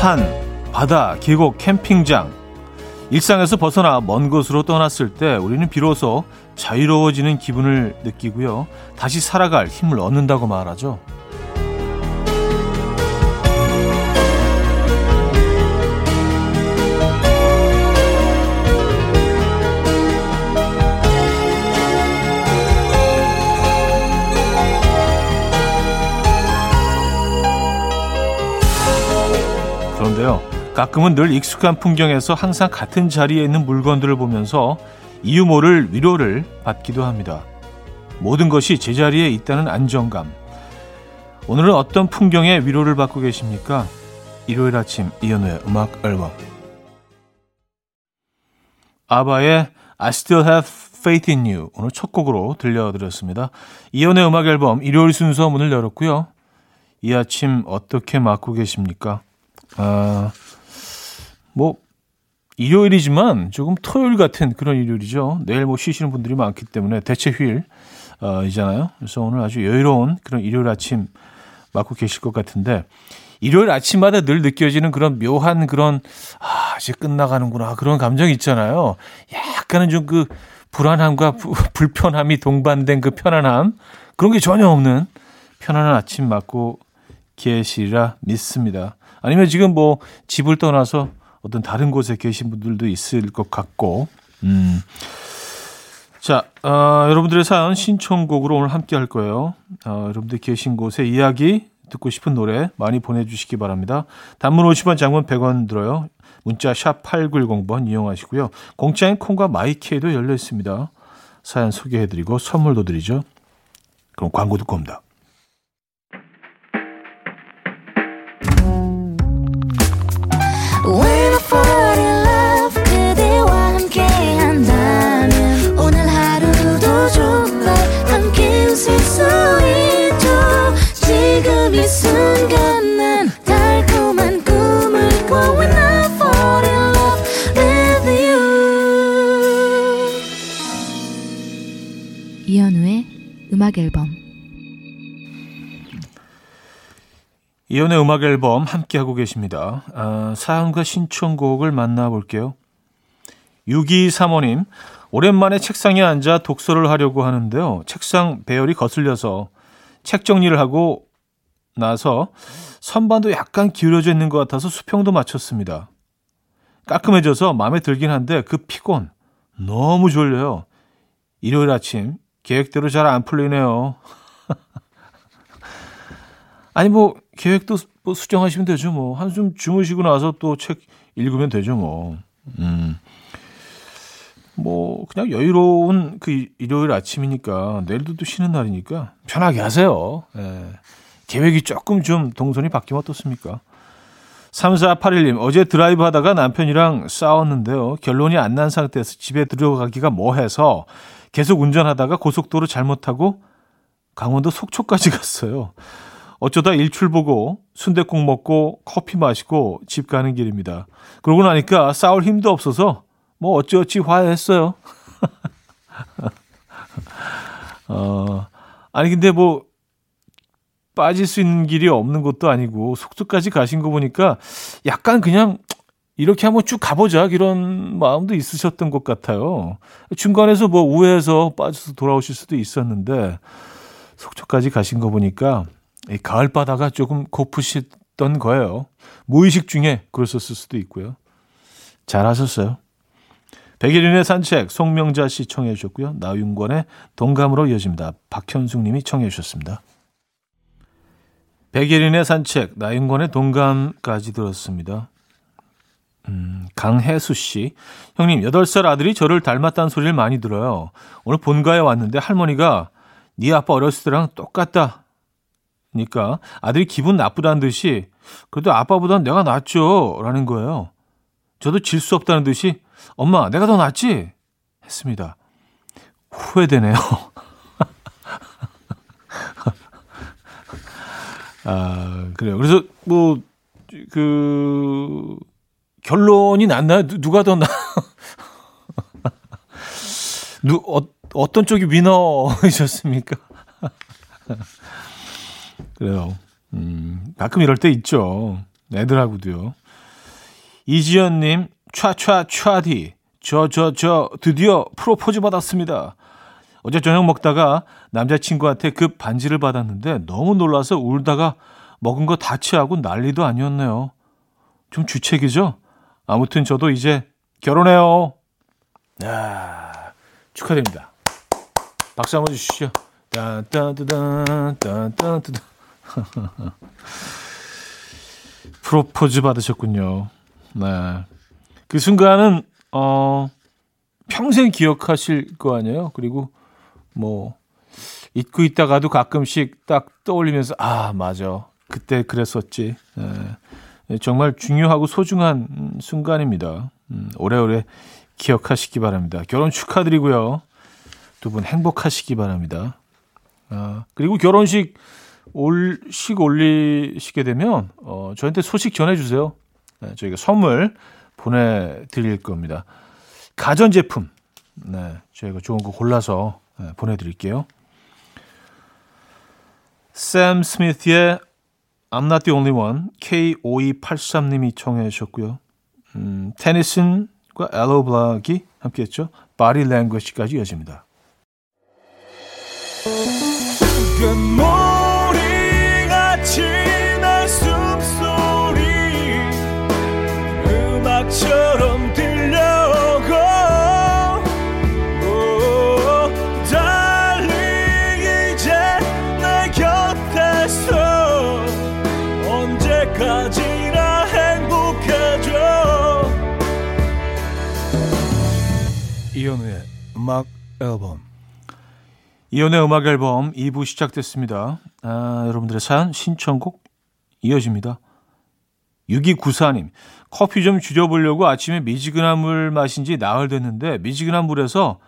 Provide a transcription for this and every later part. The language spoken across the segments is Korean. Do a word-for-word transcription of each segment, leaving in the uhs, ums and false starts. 산, 바다, 계곡, 캠핑장. 일상에서 벗어나 먼 곳으로 떠났을 때 우리는 비로소 자유로워지는 기분을 느끼고요. 다시 살아갈 힘을 얻는다고 말하죠. 그런데요, 가끔은 늘 익숙한 풍경에서 항상 같은 자리에 있는 물건들을 보면서 이유 모를 위로를 받기도 합니다. 모든 것이 제자리에 있다는 안정감. 오늘은 어떤 풍경의 위로를 받고 계십니까? 일요일 아침 이연우의 음악 앨범. 아바의 I Still Have Faith in You 오늘 첫 곡으로 들려드렸습니다. 이연우의 음악 앨범 일요일 순서 문을 열었고요. 이 아침 어떻게 맞고 계십니까? 아, 뭐 일요일이지만 조금 토요일 같은 그런 일요일이죠. 내일 뭐 쉬시는 분들이 많기 때문에 대체 휴일이잖아요. 그래서 오늘 아주 여유로운 그런 일요일 아침 맞고 계실 것 같은데, 일요일 아침마다 늘 느껴지는 그런 묘한 그런 아, 이제 끝나가는구나 그런 감정 있잖아요. 약간은 좀 그 불안함과 부, 불편함이 동반된 그 편안함, 그런 게 전혀 없는 편안한 아침 맞고 계시라 믿습니다. 아니면 지금 뭐 집을 떠나서 어떤 다른 곳에 계신 분들도 있을 것 같고, 음. 자, 어, 여러분들의 사연 신청곡으로 오늘 함께 할 거예요. 어, 여러분들 계신 곳에 이야기, 듣고 싶은 노래 많이 보내주시기 바랍니다. 단문 오십 원, 장문 백 원 들어요. 문자 샵 팔구일공 번 이용하시고요. 공짜인 콩과 마이케이도 열려 있습니다. 사연 소개해드리고 선물도 드리죠. 그럼 광고 듣고 옵니다. 이연우의 음악 앨범. 이연우의 음악 앨범 함께하고 계십니다. 아, 사연과 신청곡을 만나볼게요. 육이삼오 님, 오랜만에 책상에 앉아 독서를 하려고 하는데요. 책상 배열이 거슬려서 책 정리를 하고 나서 선반도 약간 기울어져 있는 것 같아서 수평도 맞췄습니다. 깔끔해져서 마음에 들긴 한데 그 피곤, 너무 졸려요. 일요일 아침 계획대로 잘 안 풀리네요. 아니 뭐 계획도 뭐 수정하시면 되죠. 뭐 한숨 주무시고 나서 또 책 읽으면 되죠. 뭐 음. 뭐 그냥 여유로운 그 일요일 아침이니까, 내일도 또 쉬는 날이니까 편하게 하세요. 예. 계획이 조금 좀 동선이 바뀌면 어떻습니까? 삼사팔일 님, 어제 드라이브 하다가 남편이랑 싸웠는데요. 결론이 안 난 상태에서 집에 들어가기가 뭐해서 계속 운전하다가 고속도로 잘못하고 강원도 속초까지 갔어요. 어쩌다 일출 보고 순댓국 먹고 커피 마시고 집 가는 길입니다. 그러고 나니까 싸울 힘도 없어서 뭐 어찌어찌 화해했어요. 어, 아니 근데 뭐 빠질 수 있는 길이 없는 것도 아니고 속초까지 가신 거 보니까 약간 그냥 이렇게 한번 쭉 가보자 이런 마음도 있으셨던 것 같아요. 중간에서 뭐 우회해서 빠져서 돌아오실 수도 있었는데 속초까지 가신 거 보니까 이 가을 바다가 조금 고프셨던 거예요. 무의식 중에 그랬었을 수도 있고요. 잘하셨어요. 백예린의 산책, 송명자 씨 청해 주셨고요. 나윤권의 동감으로 이어집니다. 박현숙 님이 청해 주셨습니다. 백예린의 산책, 나윤권의 동감까지 들었습니다. 음, 강혜수 씨, 형님 여덟 살 아들이 저를 닮았다는 소리를 많이 들어요. 오늘 본가에 왔는데 할머니가 네 아빠 어렸을 때랑 똑같다. 그러니까 아들이 기분 나쁘다는 듯이 그래도 아빠보단 내가 낫죠 라는 거예요. 저도 질 수 없다는 듯이 엄마 내가 더 낫지 했습니다. 후회되네요. 아, 그래요. 그래서 뭐 그 결론이 났나요? 누가 더 나? 누 어, 어떤 쪽이 위너이셨습니까? 그래요. 음, 가끔 이럴 때 있죠. 애들하고도요. 이지연님, 촤촤촤디, 저, 저, 저, 드디어 프로포즈 받았습니다. 어제 저녁 먹다가 남자친구한테 급 반지를 받았는데 너무 놀라서 울다가 먹은 거 다 취하고 난리도 아니었네요. 좀 주책이죠? 아무튼 저도 이제 결혼해요. 아, 축하드립니다. 박수 한번 주시죠. 딴딴뚜단, 딴딴뚜단. 프로포즈 받으셨군요. 네. 그 순간은, 어, 평생 기억하실 거 아니에요? 그리고, 뭐, 잊고 있다가도 가끔씩 딱 떠올리면서, 아, 맞아. 그때 그랬었지. 네. 정말 중요하고 소중한 순간입니다. 음, 오래오래 기억하시기 바랍니다. 결혼 축하드리고요. 두 분 행복하시기 바랍니다. 아, 그리고 결혼식 올식 올리시게 되면 어, 저한테 소식 전해주세요. 네, 저희가 선물 보내드릴 겁니다. 가전제품 네, 저희가 좋은 거 골라서 네, 보내드릴게요. 샘 스미스의 I'm not the only one 케이 오이팔삼님이 청해 주셨고요. 음, 테니슨과 엘로 블락이 함께했죠. 바디 랭귀지까지 이어집니다. 머리같이 날 숨소리 음악처럼 들려오고 달리 이제 내 곁에서 언제까지나 행복해져 이연우의 음악 앨범 이연의 음악 앨범 이 부 시작됐습니다. 아, 여러분들의 사연 신청곡 이어집니다. 육이구사님 커피 좀 줄여보려고 아침에 미지근한 물 마신 지 나흘 됐는데 미지근한 물에서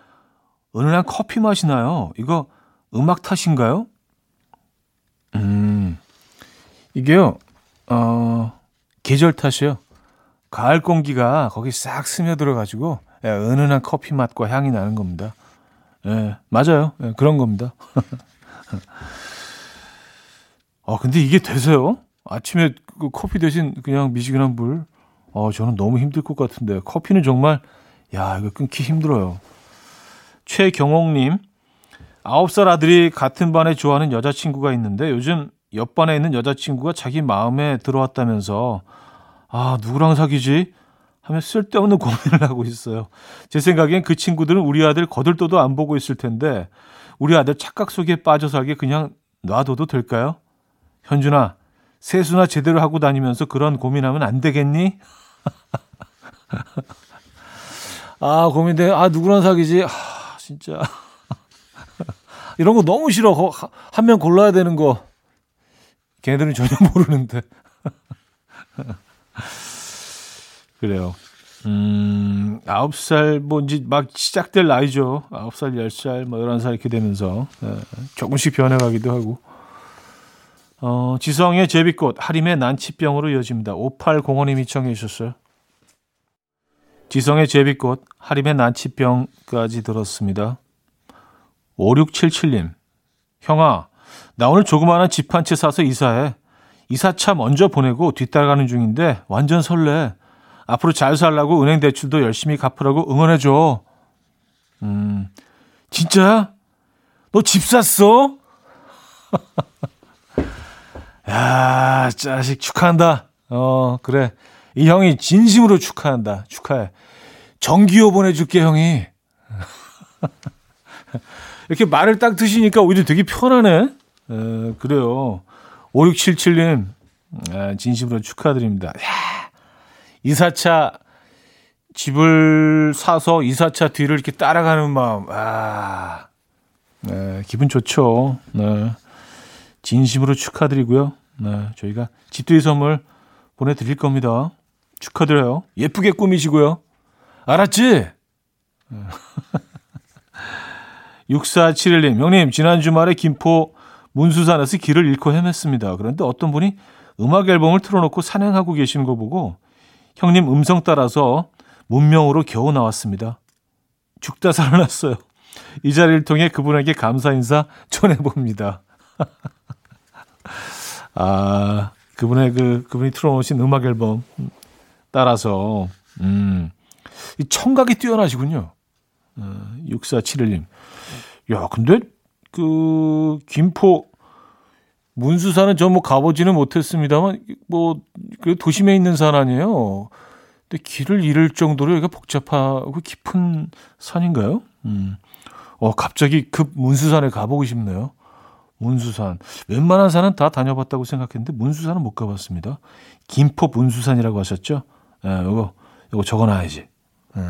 은은한 커피 맛이 나요. 이거 음악 탓인가요? 음, 이게요. 어, 계절 탓이에요. 가을 공기가 거기 싹 스며들어가지고 예, 은은한 커피 맛과 향이 나는 겁니다. 예, 맞아요. 예, 그런 겁니다. 아, 근데 이게 되세요? 아침에 그 커피 대신 그냥 미지근한 물. 어, 아, 저는 너무 힘들 것 같은데. 커피는 정말, 야, 이거 끊기 힘들어요. 최경옥님, 아홉 살 아들이 같은 반에 좋아하는 여자친구가 있는데 요즘 옆반에 있는 여자친구가 자기 마음에 들어왔다면서, 아, 누구랑 사귀지? 하면 쓸데없는 고민을 하고 있어요. 제 생각엔 그 친구들은 우리 아들 거들떠도 안 보고 있을 텐데 우리 아들 착각 속에 빠져 살게 그냥 놔둬도 될까요? 현준아, 세수나 제대로 하고 다니면서 그런 고민하면 안 되겠니? 아, 고민돼. 아, 누구랑 사귀지? 아, 진짜. 이런 거 너무 싫어. 한 명 골라야 되는 거. 걔네들은 전혀 모르는데. 그래요. 음, 아홉 살, 뭐, 이제 막 시작될 나이죠. 아홉 살, 열 살, 뭐, 열한 살 이렇게 되면서 네, 조금씩 변해가기도 하고. 어, 지성의 제비꽃, 하림의 난치병으로 이어집니다. 오팔공오님이 청해 주셨어요. 지성의 제비꽃, 하림의 난치병까지 들었습니다. 오육칠칠님, 형아, 나 오늘 조그마한 집 한 채 사서 이사해. 이사차 먼저 보내고 뒤따라가는 중인데 완전 설레. 앞으로 잘 살라고 은행 대출도 열심히 갚으라고 응원해줘. 음, 진짜야? 너 집 샀어? 야, 자식 축하한다. 어, 그래. 이 형이 진심으로 축하한다. 축하해. 정기호 보내줄게, 형이. 이렇게 말을 딱 드시니까 오히려 되게 편하네. 에, 그래요. 오육칠칠님, 에, 진심으로 축하드립니다. 야. 이사차 집을 사서 이사차 뒤를 이렇게 따라가는 마음. 아, 네, 기분 좋죠. 네, 진심으로 축하드리고요. 네, 저희가 집들이 선물 보내드릴 겁니다. 축하드려요. 예쁘게 꾸미시고요. 알았지? 육사칠일님, 형님, 지난 주말에 김포 문수산에서 길을 잃고 헤맸습니다. 그런데 어떤 분이 음악 앨범을 틀어놓고 산행하고 계시는 거 보고 형님 음성 따라서 문명으로 겨우 나왔습니다. 죽다 살아났어요. 이 자리를 통해 그분에게 감사 인사 전해봅니다. 아, 그분의 그, 그분이 틀어놓으신 음악 앨범 따라서 음, 이 청각이 뛰어나시군요. 어, 육사칠일 님. 야, 근데 그 김포 문수산은 저 뭐 가보지는 못했습니다만 뭐 그 도심에 있는 산 아니에요. 근데 길을 잃을 정도로 여기가 복잡하고 깊은 산인가요? 음. 어, 갑자기 급 문수산에 가보고 싶네요. 문수산. 웬만한 산은 다 다녀봤다고 생각했는데 문수산은 못 가봤습니다. 김포 문수산이라고 하셨죠? 예, 요거, 요거 적어놔야지. 예.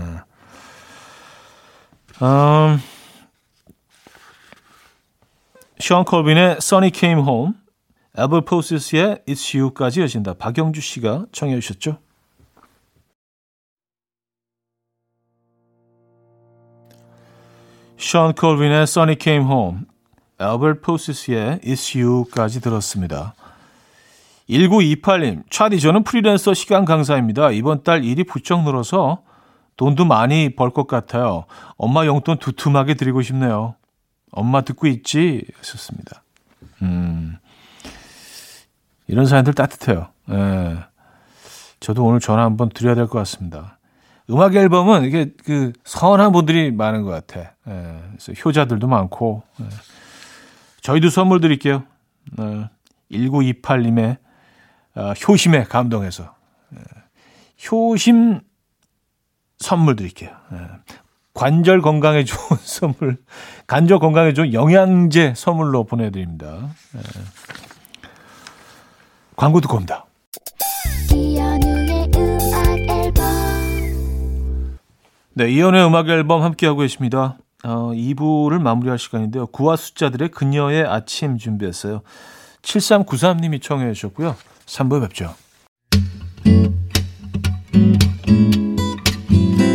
음, 션 콜빈의 Sunny Came Home, 에블 포시스의 It's You까지 여신다. 박영주 씨가 청해 주셨죠? 션 콜빈의 Sunny Came Home, 엘버트 포시스의 It's You까지 들었습니다. 일구이팔 님, 차디 저는 프리랜서 시간 강사입니다. 이번 달 일이 부쩍 늘어서 돈도 많이 벌 것 같아요. 엄마 용돈 두툼하게 드리고 싶네요. 엄마 듣고 있지? 하셨습니다. 음, 이런 사연들 따뜻해요. 예, 저도 오늘 전화 한번 드려야 될 것 같습니다. 음악 앨범은 이게 그 선한 분들이 많은 것 같아. 예, 그래서 효자들도 많고. 예. 저희도 선물 드릴게요. 예, 일구이팔 님의 아, 효심에 감동해서. 예, 효심 선물 드릴게요. 예, 관절 건강에 좋은 선물, 관절 건강에 좋은 영양제 선물로 보내드립니다. 예, 광고 듣고 옵니다. 네, 이연우의 음악 앨범 함께하고 계십니다. 어, 이 부를 마무리할 시간인데요. 구와 숫자들의 그녀의 아침 준비했어요. 칠삼구삼 님이 청해 주셨고요. 삼 부에 뵙죠.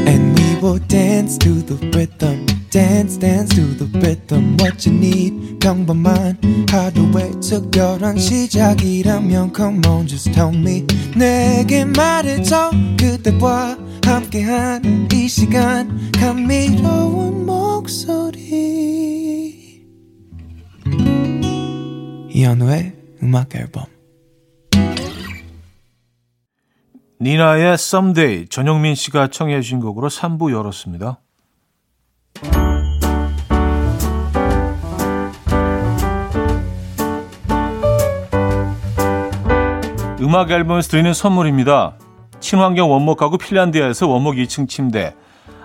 And we will dance to the rhythm. Dance, dance to the rhythm. What you need, 평범한 하루의 특별한 시작이라면 come on, just tell me. 내게 말해줘, 그대와 함께한 이 시간 감미로운 목소리 이연우의 음악 앨범. 니나의 Someday, 전영민 씨가 청해 주신 곡으로 삼 부 열었습니다. 음악 앨범에서 드리는 선물입니다. 친환경 원목가구 핀란디아에서 원목 이 층 침대,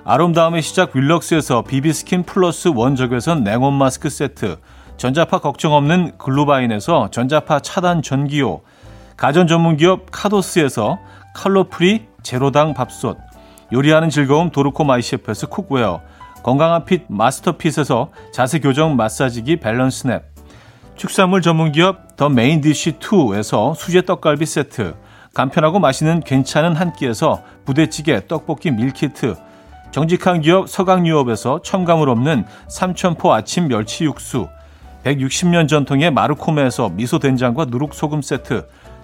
아름다움의 시작 윌럭스에서 비비스킨 플러스 원적외선 냉온 마스크 세트, 전자파 걱정 없는 글루바인에서 전자파 차단 전기요, 가전 전문기업 카도스에서 칼로 프리 제로당 밥솥, 요리하는 즐거움 도르코 마이셰프에서 쿡웨어, 건강한 핏 마스터핏에서 자세 교정 마사지기 밸런스 냅, 축산물 전문기업 더 메인디쉬투에서 수제 떡갈비 세트, 간편하고 맛있는 괜찮은 한 끼에서 부대찌개, 떡볶이, 밀키트, 정직한 기업 서강유업에서 첨가물 없는 삼천포 아침 멸치 육수, 백육십 년 전통의 마르코메에서 미소된장과 누룩소금 세트,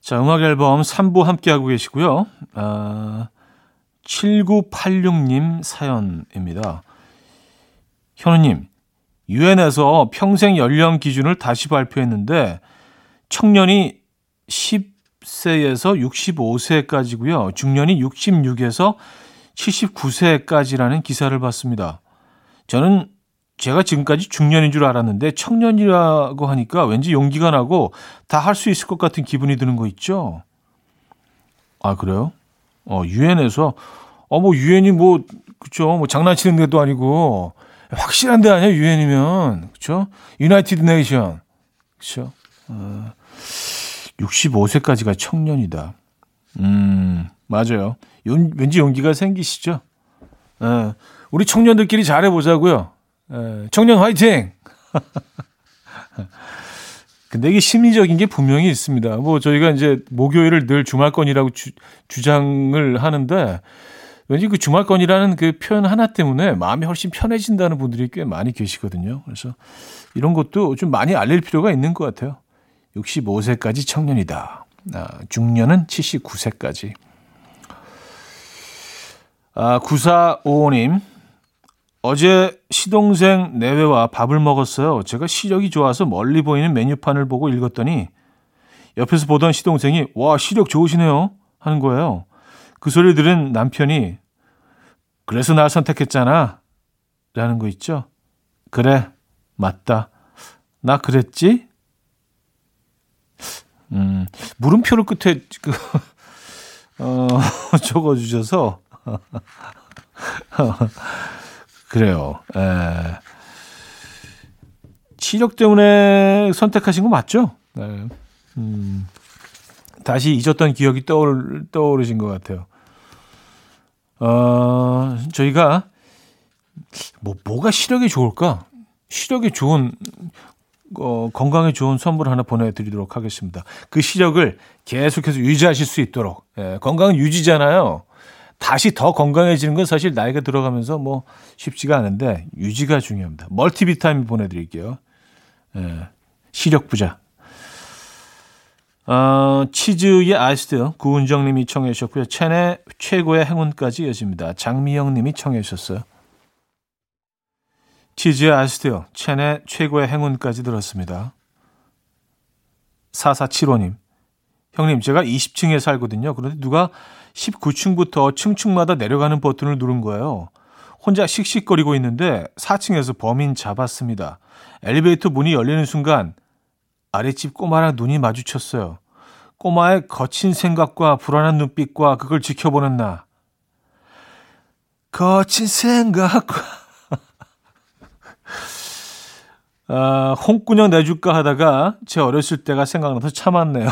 자, 음악 앨범 삼 부 함께하고 계시고요. 아, 칠구팔육 님 사연입니다. 현우님, 유엔에서 평생 연령 기준을 다시 발표했는데 청년이 십 세에서 육십오 세까지고요. 중년이 육십육에서 칠십구 세까지라는 기사를 봤습니다. 저는 제가 지금까지 중년인 줄 알았는데 청년이라고 하니까 왠지 용기가 나고 다 할 수 있을 것 같은 기분이 드는 거 있죠? 아, 그래요? 어, 유엔에서 어, 뭐, 유엔이 뭐, 그쵸. 뭐, 장난치는 데도 아니고. 확실한 데 아니야, 유엔이면. 그쵸. 유나이티드 네이션. 그쵸. 어, 육십오 세까지가 청년이다. 음, 맞아요. 연, 왠지 용기가 생기시죠? 에, 우리 청년들끼리 잘해보자고요. 에, 청년 화이팅! 근데 이게 심리적인 게 분명히 있습니다. 뭐 저희가 이제 목요일을 늘 주말권이라고 주, 주장을 하는데 왠지 그 주말권이라는 그 표현 하나 때문에 마음이 훨씬 편해진다는 분들이 꽤 많이 계시거든요. 그래서 이런 것도 좀 많이 알릴 필요가 있는 것 같아요. 육십오 세까지 청년이다. 아, 중년은 칠십구 세까지. 아, 구사오오 님. 어제 시동생 내외와 밥을 먹었어요. 제가 시력이 좋아서 멀리 보이는 메뉴판을 보고 읽었더니 옆에서 보던 시동생이 와, 시력 좋으시네요 하는 거예요. 그 소리를 들은 남편이 그래서 날 선택했잖아 라는 거 있죠. 그래, 맞다. 나 그랬지? 음, 물음표를 끝에 그, 어, 적어주셔서 그래요. 에. 시력 때문에 선택하신 거 맞죠? 네. 음, 다시 잊었던 기억이 떠오르, 떠오르신 것 같아요. 어, 저희가 뭐, 뭐가 시력이 좋을까? 시력이 좋은 어, 건강에 좋은 선물 하나 보내드리도록 하겠습니다. 그 시력을 계속해서 유지하실 수 있도록. 예, 건강은 유지잖아요. 다시 더 건강해지는 건 사실 나이가 들어가면서 뭐 쉽지가 않은데 유지가 중요합니다. 멀티비타민 보내드릴게요. 예, 시력 부자. 어, 치즈의 아이스드 구은정님이 청해 주셨고요. 첸의 최고의 행운까지 이어집니다. 장미영님이 청해 주셨어요. 치즈의 아이스드 첸의 최고의 행운까지 들었습니다. 사사칠오 님. 형님, 제가 이십 층에 살거든요. 그런데 누가 십구 층부터 층층마다 내려가는 버튼을 누른 거예요. 혼자 씩씩거리고 있는데 사 층에서 범인 잡았습니다. 엘리베이터 문이 열리는 순간 아랫집 꼬마랑 눈이 마주쳤어요. 꼬마의 거친 생각과 불안한 눈빛과 그걸 지켜보는 나. 거친 생각과 아, 홍군형 내줄까 하다가 제 어렸을 때가 생각나서 참았네요.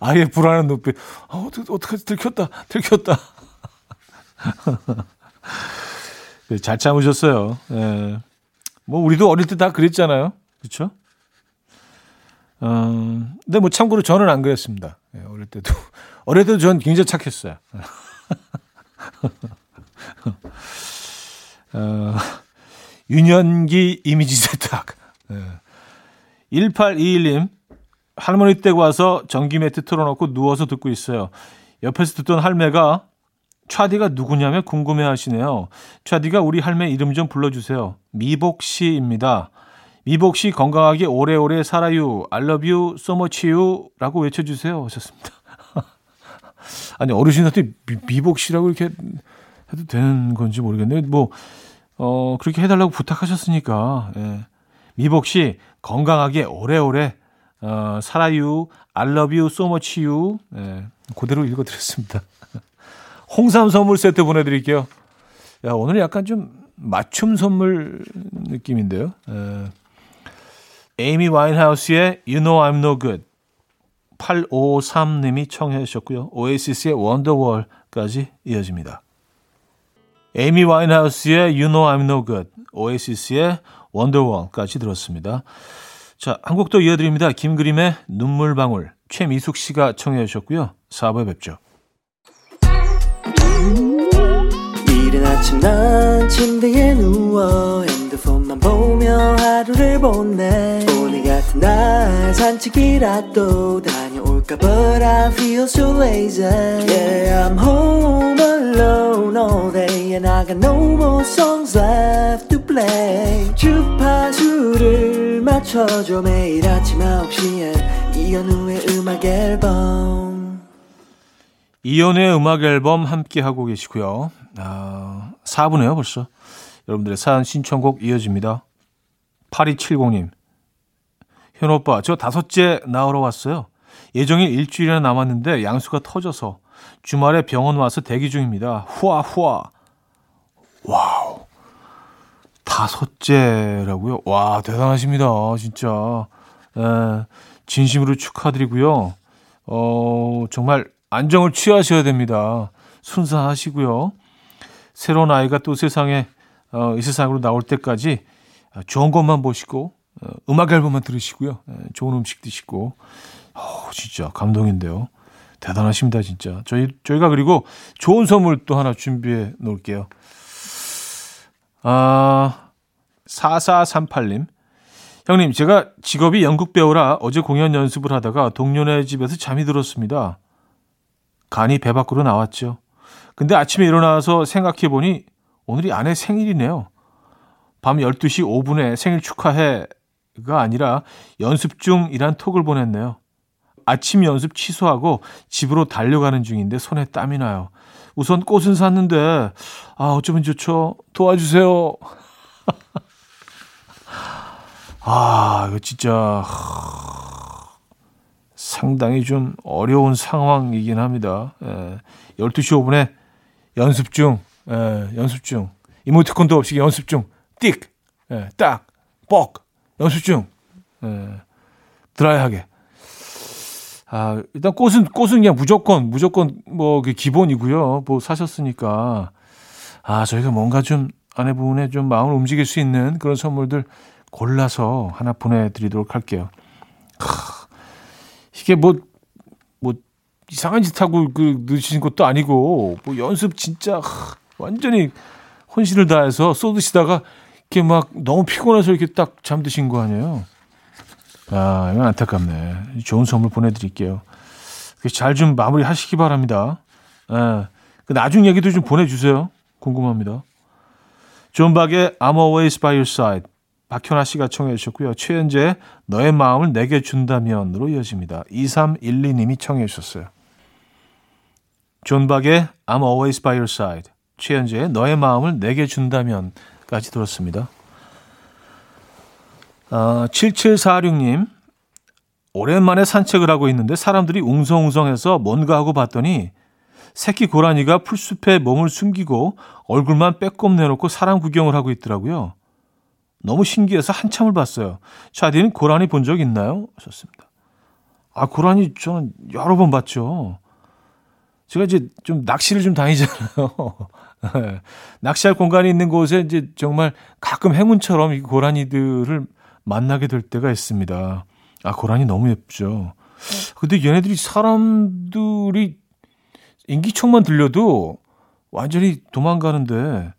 아예 불안한 눈빛. 아, 어떡, 어떡하지? 들켰다. 들켰다. 네, 잘 참으셨어요. 네. 뭐, 우리도 어릴 때 다 그랬잖아요. 그쵸? 어, 근데 뭐, 참고로 저는 안 그랬습니다. 네, 어릴 때도. 어릴 때도 전 굉장히 착했어요. 어, 유년기 이미지 세탁. 네. 일팔이일 님. 할머니 댁 와서 전기 매트 틀어놓고 누워서 듣고 있어요. 옆에서 듣던 할매가 차디가 누구냐며 궁금해하시네요. 차디가 우리 할매 이름 좀 불러주세요. 미복씨입니다. 미복씨 건강하게 오래오래 살아요. I love you so much you 라고 외쳐주세요 하셨습니다. 아니, 어르신한테 미, 미복씨라고 이렇게 해도 되는 건지 모르겠네요. 뭐 어, 그렇게 해달라고 부탁하셨으니까. 예. 미복씨 건강하게 오래오래 어, 살아유, I love you so much you. 네, 그대로 읽어드렸습니다. 홍삼 선물 세트 보내드릴게요. 야, 오늘 약간 좀 맞춤 선물 느낌인데요. 에이미 와인하우스의 You know I'm no good. 팔오오삼 님이 청해 주셨고요. 오에이시시의 원더월까지 이어집니다. 에이미 와인하우스의 You know I'm no good. 오에이시시의 원더월까지 들었습니다. 자, 한 곡 더 이어드립니다. 김그림의 눈물방울, 최미숙 씨가 청해 주셨고요. 사 부에 뵙죠. 이른 아침 난 침대에 누워 핸드폰만 보며 하루를 보내. 오늘 같은 날 산책이라도 다녀올까. But I feel so lazy. Yeah, I'm home alone all day and I got no more songs left to play. 주파수를 맞춰줘. 매일 아침 아홉 시에 이연우의 음악 앨범. 이연우의 음악 앨범 함께하고 계시고요. 아, 사 부네요 벌써. 여러분들의 사연 신청곡 이어집니다. 팔이칠공 님. 현오빠, 저 다섯째 나으러 왔어요. 예정일 일주일이나 남았는데 양수가 터져서 주말에 병원 와서 대기 중입니다. 후아 후아. 와우. 다섯째라고요? 와, 대단하십니다. 진짜. 에, 진심으로 축하드리고요. 어, 정말 안정을 취하셔야 됩니다. 순산하시고요. 새로운 아이가 또 세상에, 어, 이 세상으로 나올 때까지 좋은 것만 보시고, 어, 음악 앨범만 들으시고요. 에, 좋은 음식 드시고. 어, 진짜 감동인데요. 대단하십니다, 진짜. 저희, 저희가 그리고 좋은 선물 또 하나 준비해 놓을게요. 아, 사사삼팔 님. 형님, 제가 직업이 연극 배우라 어제 공연 연습을 하다가 동료네 집에서 잠이 들었습니다. 간이 배 밖으로 나왔죠. 근데 아침에 일어나서 생각해보니 오늘이 아내 생일이네요. 밤 열두 시 오 분에 생일 축하해가 아니라 연습 중이란 톡을 보냈네요. 아침 연습 취소하고 집으로 달려가는 중인데 손에 땀이 나요. 우선 꽃은 샀는데 아 어쩌면 좋죠. 도와주세요. 아 이거 진짜 상당히 좀 어려운 상황이긴 합니다. 예, 열두 시 오 분에 연습 중, 예, 연습 중. 이모티콘도 없이 연습 중. 띡, 예, 딱, 뻑, 연습 중. 예, 드라이하게. 아, 일단 꽃은, 꽃은 그냥 무조건, 무조건 뭐, 그 기본이고요. 뭐, 사셨으니까. 아, 저희가 뭔가 좀, 아내분의 좀 마음을 움직일 수 있는 그런 선물들 골라서 하나 보내드리도록 할게요. 하, 이게 뭐, 뭐, 이상한 짓 하고 그, 넣으신 것도 아니고, 뭐, 연습 진짜, 하, 완전히 혼신을 다해서 쏟으시다가, 이렇게 막 너무 피곤해서 이렇게 딱 잠드신 거 아니에요? 아, 이건 안타깝네. 좋은 선물 보내드릴게요. 잘 좀 마무리하시기 바랍니다. 예, 나중 얘기도 좀 보내주세요. 궁금합니다. 존박의 I'm Always By Your Side, 박현아 씨가 청해 주셨고요. 최현재 너의 마음을 내게 준다면으로 이어집니다. 이삼일이 님이 청해 주셨어요. 존박의 I'm Always By Your Side, 최현재의 너의 마음을 내게 준다면까지 들었습니다. 아, 칠칠사육 님, 오랜만에 산책을 하고 있는데 사람들이 웅성웅성해서 뭔가 하고 봤더니 새끼 고라니가 풀숲에 몸을 숨기고 얼굴만 빼꼼 내놓고 사람 구경을 하고 있더라고요. 너무 신기해서 한참을 봤어요. 차디는 고라니 본 적 있나요? 하셨습니다. 아, 고라니 저는 여러 번 봤죠. 제가 이제 좀 낚시를 좀 다니잖아요. 낚시할 공간이 있는 곳에 이제 정말 가끔 행운처럼 이 고라니들을 만나게 될 때가 있습니다. 아, 고라니 너무 예쁘죠. 근데 얘네들이 사람들이 인기척만 들려도 완전히 도망가는데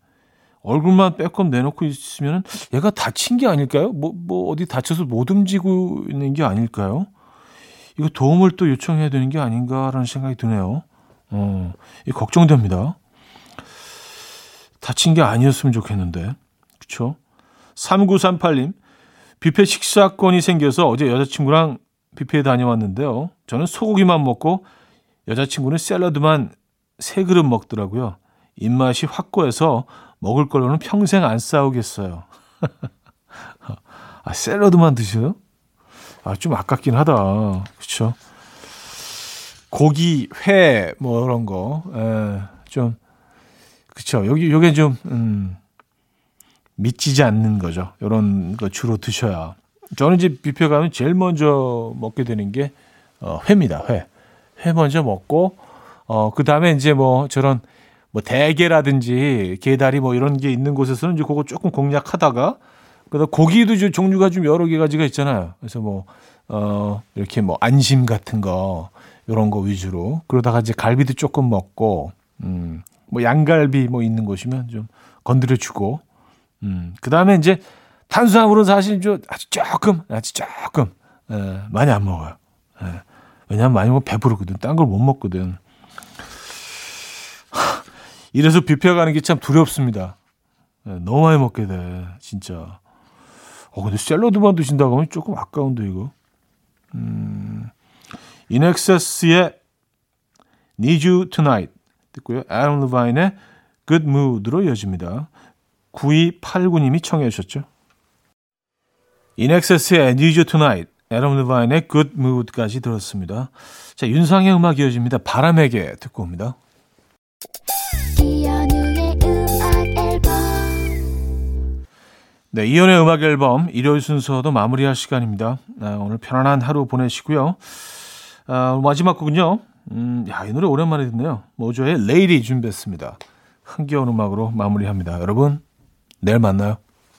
얼굴만 빼꼼 내놓고 있으면 얘가 다친 게 아닐까요? 뭐, 뭐 어디 다쳐서 못 움직이고 있는 게 아닐까요? 이거 도움을 또 요청해야 되는 게 아닌가라는 생각이 드네요. 어, 이거 걱정됩니다. 다친 게 아니었으면 좋겠는데. 그렇죠? 삼구삼팔 님. 뷔페 식사권이 생겨서 어제 여자친구랑 뷔페에 다녀왔는데요. 저는 소고기만 먹고 여자친구는 샐러드만 세 그릇 먹더라고요. 입맛이 확고해서 먹을 걸로는 평생 안 싸우겠어요. 아, 샐러드만 드셔요? 아, 좀 아깝긴 하다. 그렇죠? 고기, 회 뭐 이런 거. 에, 좀 그렇죠. 여기 요게 좀 음. 미치지 않는 거죠. 이런 거 주로 드셔야. 저는 이제 뷔페 가면 제일 먼저 먹게 되는 게 어, 회입니다. 회. 회 먼저 먹고 어, 그다음에 이제 뭐 저런 뭐 대게라든지 게다리 뭐 이런 게 있는 곳에서는 이제 그거 조금 공략하다가 그다음 고기도 좀 종류가 좀 여러 개 가지가 있잖아요. 그래서 뭐 어, 이렇게 뭐 안심 같은 거 이런 거 위주로 그러다가 이제 갈비도 조금 먹고 음, 뭐 양갈비 뭐 있는 곳이면 좀 건드려 주고 음, 그 다음에 이제 탄수화물은 사실 좀 아주 조금, 아주 조금, 에, 많이 안 먹어요. 에, 왜냐하면 많이 먹으면 배부르거든. 딴 걸 못 먹거든. 하, 이래서 뷔페 가는 게 참 두렵습니다. 에, 너무 많이 먹게 돼, 진짜. 어, 근데 샐러드만 드신다고 하면 조금 아까운데, 이거. 음, 인엑세스의 Need You Tonight 듣고요. Adam Levine의 Good Mood로 이어집니다. 구이팔구 님이 청해 주셨죠. 인엑세스의 Need You Tonight, Adam Levine의 Good Mood까지 들었습니다. 자, 윤상의 음악 이어집니다. 바람에게 듣고 옵니다. 이연우의 음악 앨범. 네, 이연우의 음악 앨범 일요일 순서도 마무리할 시간입니다. 아, 오늘 편안한 하루 보내시고요. 아, 마지막 곡은요. 음, 야, 이 노래 오랜만에 듣네요. 모조의 Lady 준비했습니다. 흥겨운 음악으로 마무리합니다. 여러분, 내일 만나요.